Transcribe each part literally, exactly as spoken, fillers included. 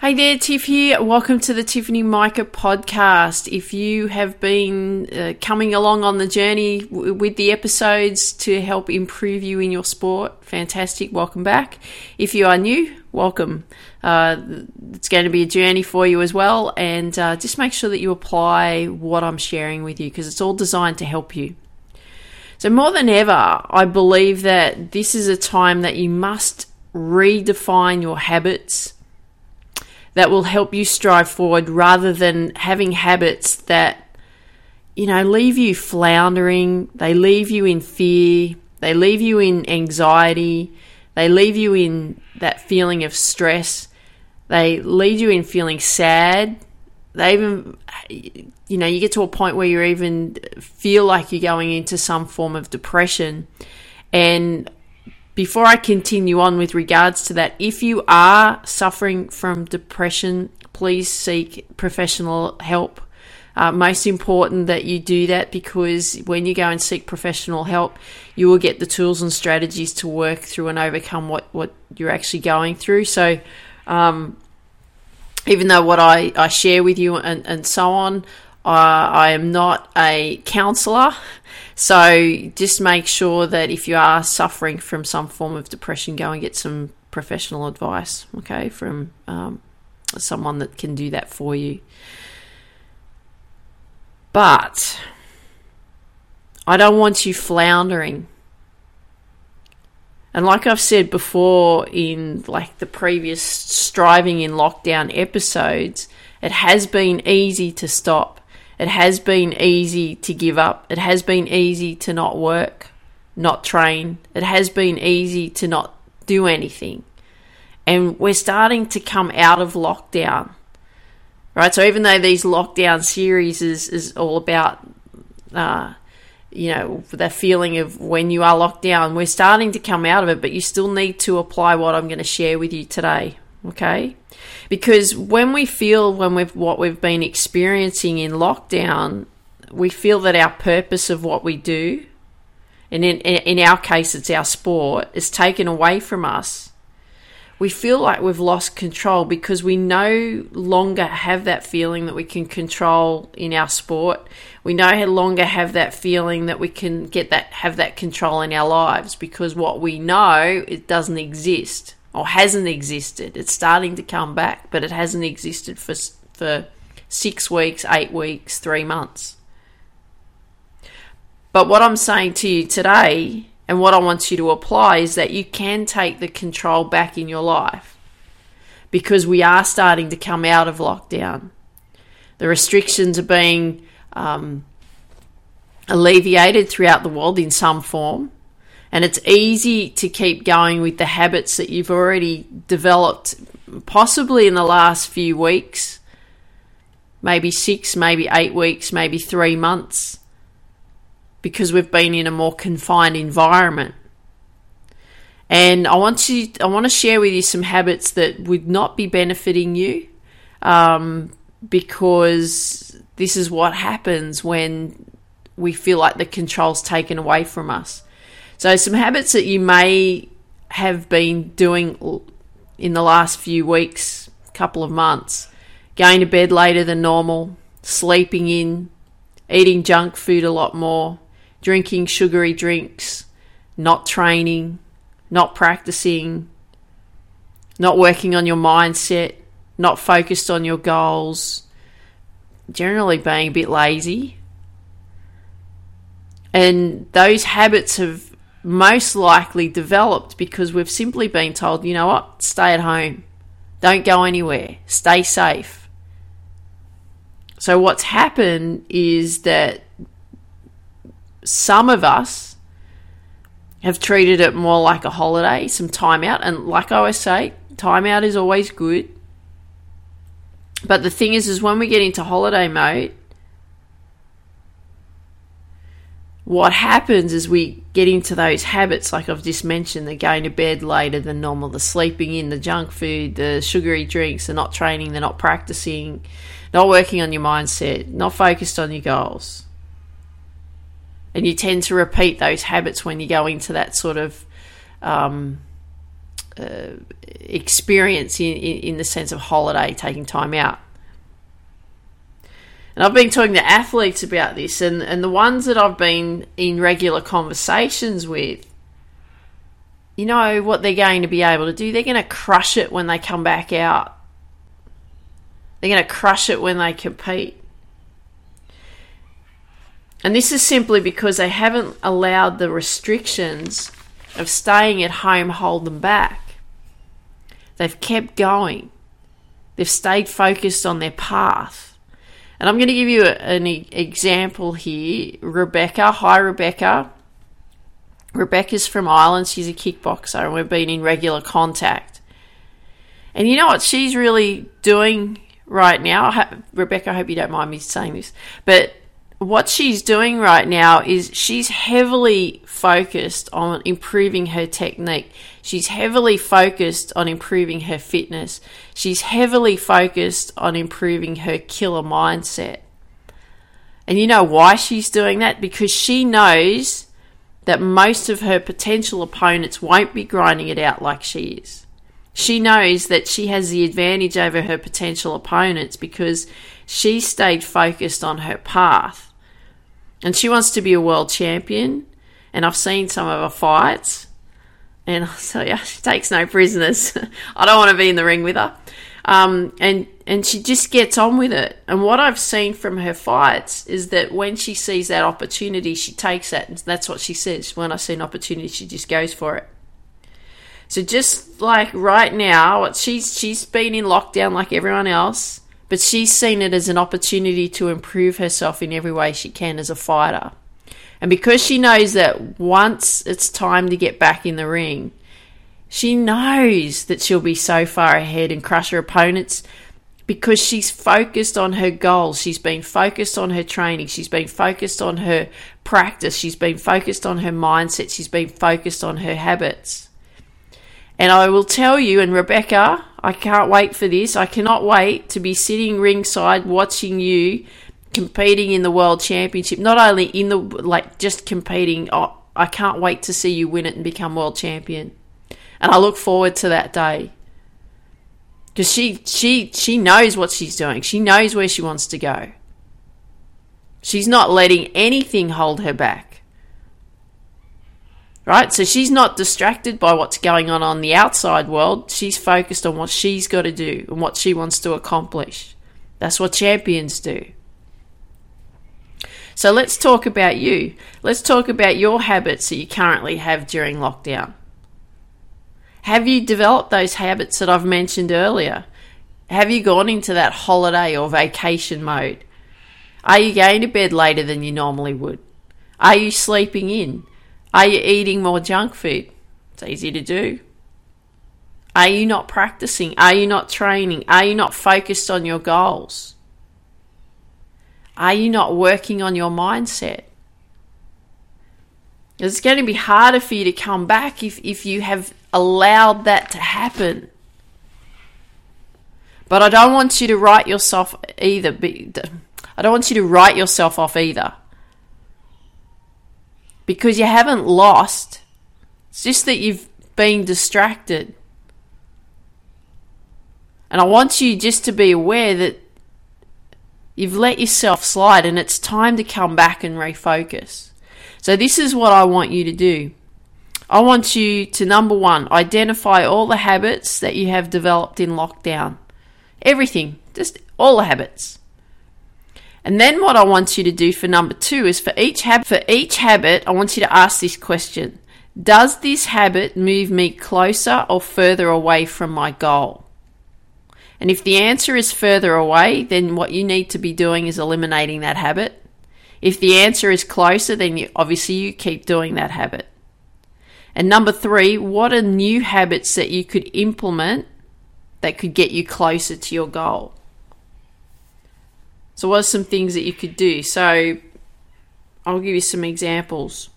Hey there, Tiff here. Welcome to the Tiffany Micah podcast. If you have been uh, coming along on the journey w- with the episodes to help improve you in your sport, fantastic. Welcome back. If you are new, welcome. Uh, it's going to be a journey for you as well. And uh, just make sure that you apply what I'm sharing with you because it's all designed to help you. So more than ever, I believe that this is a time that you must redefine your habits that will help you strive forward rather than having habits that, you know, leave you floundering. They leave you in fear. They leave you in anxiety. They leave you in that feeling of stress. They leave you in feeling sad. They even, you know, you get to a point where you even feel like you're going into some form of depression. And before I continue on with regards to that, if you are suffering from depression, please seek professional help. Uh, most important that you do that because when you go and seek professional help, you will get the tools and strategies to work through and overcome what, what you're actually going through. So um, even though what I, I share with you and, and so on, uh, I am not a counsellor. So just make sure that if you are suffering from some form of depression, go and get some professional advice, okay, from um, someone that can do that for you. But I don't want you floundering. And like I've said before in like the previous Striving in Lockdown episodes, it has been easy to stop. It has been easy to give up. It has been easy to not work, not train. It has been easy to not do anything. And we're starting to come out of lockdown, right? So even though these lockdown series is, is all about, uh, you know, the feeling of when you are locked down, we're starting to come out of it, but you still need to apply what I'm going to share with you today. Okay, because when we feel when we've what we've been experiencing in lockdown, we feel that our purpose of what we do, and in in our case, it's our sport, is taken away from us. We feel like we've lost control because we no longer have that feeling that we can control in our sport. We no longer have that feeling that we can get that have that control in our lives because what we know it doesn't exist. Or hasn't existed. It's starting to come back, but it hasn't existed for for six weeks, eight weeks, three months. But what I'm saying to you today, and what I want you to apply, is that you can take the control back in your life because we are starting to come out of lockdown. The restrictions are being um, alleviated throughout the world in some form. And it's easy to keep going with the habits that you've already developed possibly in the last few weeks, maybe six, maybe eight weeks, maybe three months, because we've been in a more confined environment. And I want to, I want to share with you some habits that would not be benefiting you um, because this is what happens when we feel like the control's taken away from us. So some habits that you may have been doing in the last few weeks, couple of months, going to bed later than normal, sleeping in, eating junk food a lot more, drinking sugary drinks, not training, not practicing, not working on your mindset, not focused on your goals, generally being a bit lazy. And those habits have most likely developed because we've simply been told, you know what, stay at home, don't go anywhere, stay safe. So what's happened is that some of us have treated it more like a holiday, some time out. And like I always say, time out is always good. But the thing is, is when we get into holiday mode, what happens is we get into those habits, like I've just mentioned, the going to bed later than normal, the sleeping in, the junk food, the sugary drinks, the not training, the not practicing, not working on your mindset, not focused on your goals. And you tend to repeat those habits when you go into that sort of um, uh, experience in, in, in the sense of holiday, taking time out. And I've been talking to athletes about this, and, and the ones that I've been in regular conversations with, you know what they're going to be able to do? They're going to crush it when they come back out. They're going to crush it when they compete. And this is simply because they haven't allowed the restrictions of staying at home hold them back. They've kept going. They've stayed focused on their path. And I'm going to give you an example here. Rebecca. Hi, Rebecca. Rebecca's from Ireland. She's a kickboxer, and we've been in regular contact. And you know what she's really doing right now? I hope, Rebecca, I hope you don't mind me saying this, but what she's doing right now is she's heavily focused on improving her technique. She's heavily focused on improving her fitness. She's heavily focused on improving her killer mindset. And you know why she's doing that? Because she knows that most of her potential opponents won't be grinding it out like she is. She knows that she has the advantage over her potential opponents because she stayed focused on her path. And she wants to be a world champion. And I've seen some of her fights. And I'll tell you, she takes no prisoners. I don't want to be in the ring with her. Um, and, and she just gets on with it. And what I've seen from her fights is that when she sees that opportunity, she takes that. And that's what she says. When I see an opportunity, she just goes for it. So just like right now, she's she's been in lockdown like everyone else. But she's seen it as an opportunity to improve herself in every way she can as a fighter. And because she knows that once it's time to get back in the ring, she knows that she'll be so far ahead and crush her opponents because she's focused on her goals. She's been focused on her training. She's been focused on her practice. She's been focused on her mindset. She's been focused on her habits. And I will tell you, and Rebecca, I can't wait for this. I cannot wait to be sitting ringside watching you competing in the World Championship. Not only in the, like just competing, oh, I can't wait to see you win it and become world champion. And I look forward to that day. Because she, she, she knows what she's doing. She knows where she wants to go. She's not letting anything hold her back. Right? So she's not distracted by what's going on on the outside world. She's focused on what she's got to do and what she wants to accomplish. That's what champions do. So let's talk about you. Let's talk about your habits that you currently have during lockdown. Have you developed those habits that I've mentioned earlier? Have you gone into that holiday or vacation mode? Are you going to bed later than you normally would? Are you sleeping in? Are you eating more junk food? It's easy to do. Are you not practicing? Are you not training? Are you not focused on your goals? Are you not working on your mindset? It's going to be harder for you to come back if, if you have allowed that to happen. But I don't want you to write yourself either. I don't want you to write yourself off either. Because you haven't lost. It's just that you've been distracted. And I want you just to be aware that you've let yourself slide and it's time to come back and refocus. So this is what I want you to do. I want you to, number one, identify all the habits that you have developed in lockdown. Everything, just all the habits. And then what I want you to do for number two is for each, hab- for each habit, I want you to ask this question. Does this habit move me closer or further away from my goal? And if the answer is further away, then what you need to be doing is eliminating that habit. If the answer is closer, then you, obviously you keep doing that habit. And number three, what are new habits that you could implement that could get you closer to your goal? So what are some things that you could do? So I'll give you some examples.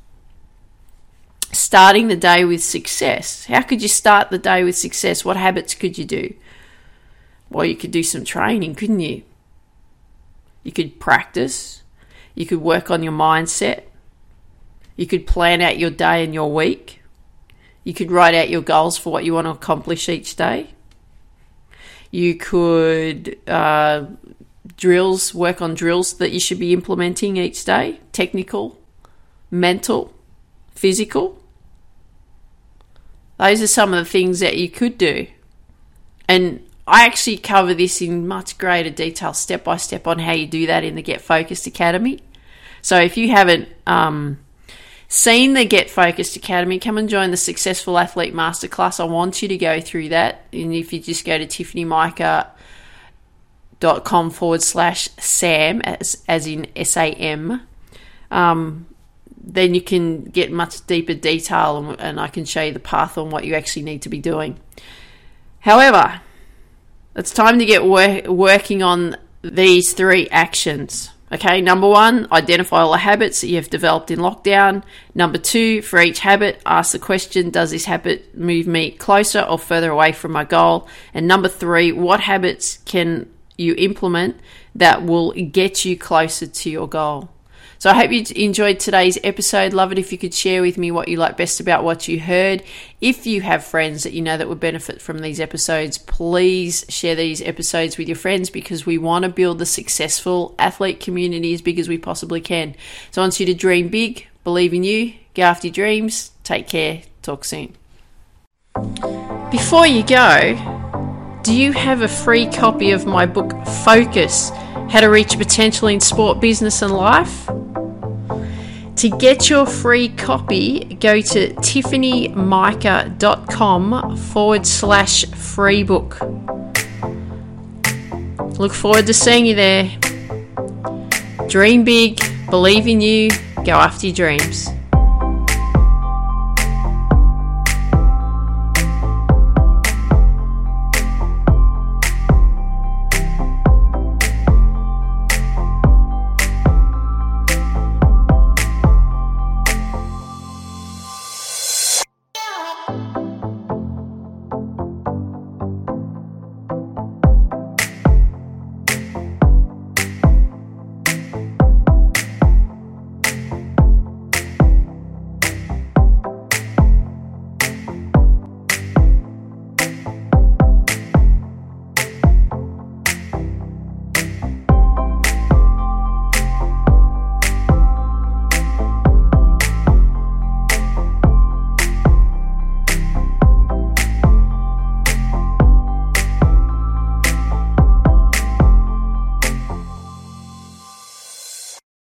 Starting the day with success. How could you start the day with success? What habits could you do? Well, you could do some training, couldn't you? You could practice. You could work on your mindset. You could plan out your day and your week. You could write out your goals for what you want to accomplish each day. You could uh, drills, work on drills that you should be implementing each day. Technical, mental, physical. Those are some of the things that you could do. And I actually cover this in much greater detail, step by step, on how you do that in the Get Focused Academy. So if you haven't um, seen the Get Focused Academy, come and join the Successful Athlete Masterclass. I want you to go through that. And if you just go to tiffany micah dot com forward slash Sam, as, as in S A M, um, then you can get much deeper detail and, and I can show you the path on what you actually need to be doing. However, it's time to get work, working on these three actions. Okay, number one, identify all the habits that you've developed in lockdown. Number two, for each habit, ask the question, does this habit move me closer or further away from my goal? And number three, what habits can you implement that will get you closer to your goal? So I hope you enjoyed today's episode. Love it if you could share with me what you like best about what you heard. If you have friends that you know that would benefit from these episodes, please share these episodes with your friends, because we want to build the successful athlete community as big as we possibly can. So I want you to dream big, believe in you, go after your dreams, take care, talk soon. Before you go, do you have a free copy of my book, Focus: How to Reach Potential in Sport, Business and Life? To get your free copy, go to tiffany micah dot com forward slash free book. Look forward to seeing you there. Dream big, believe in you, go after your dreams.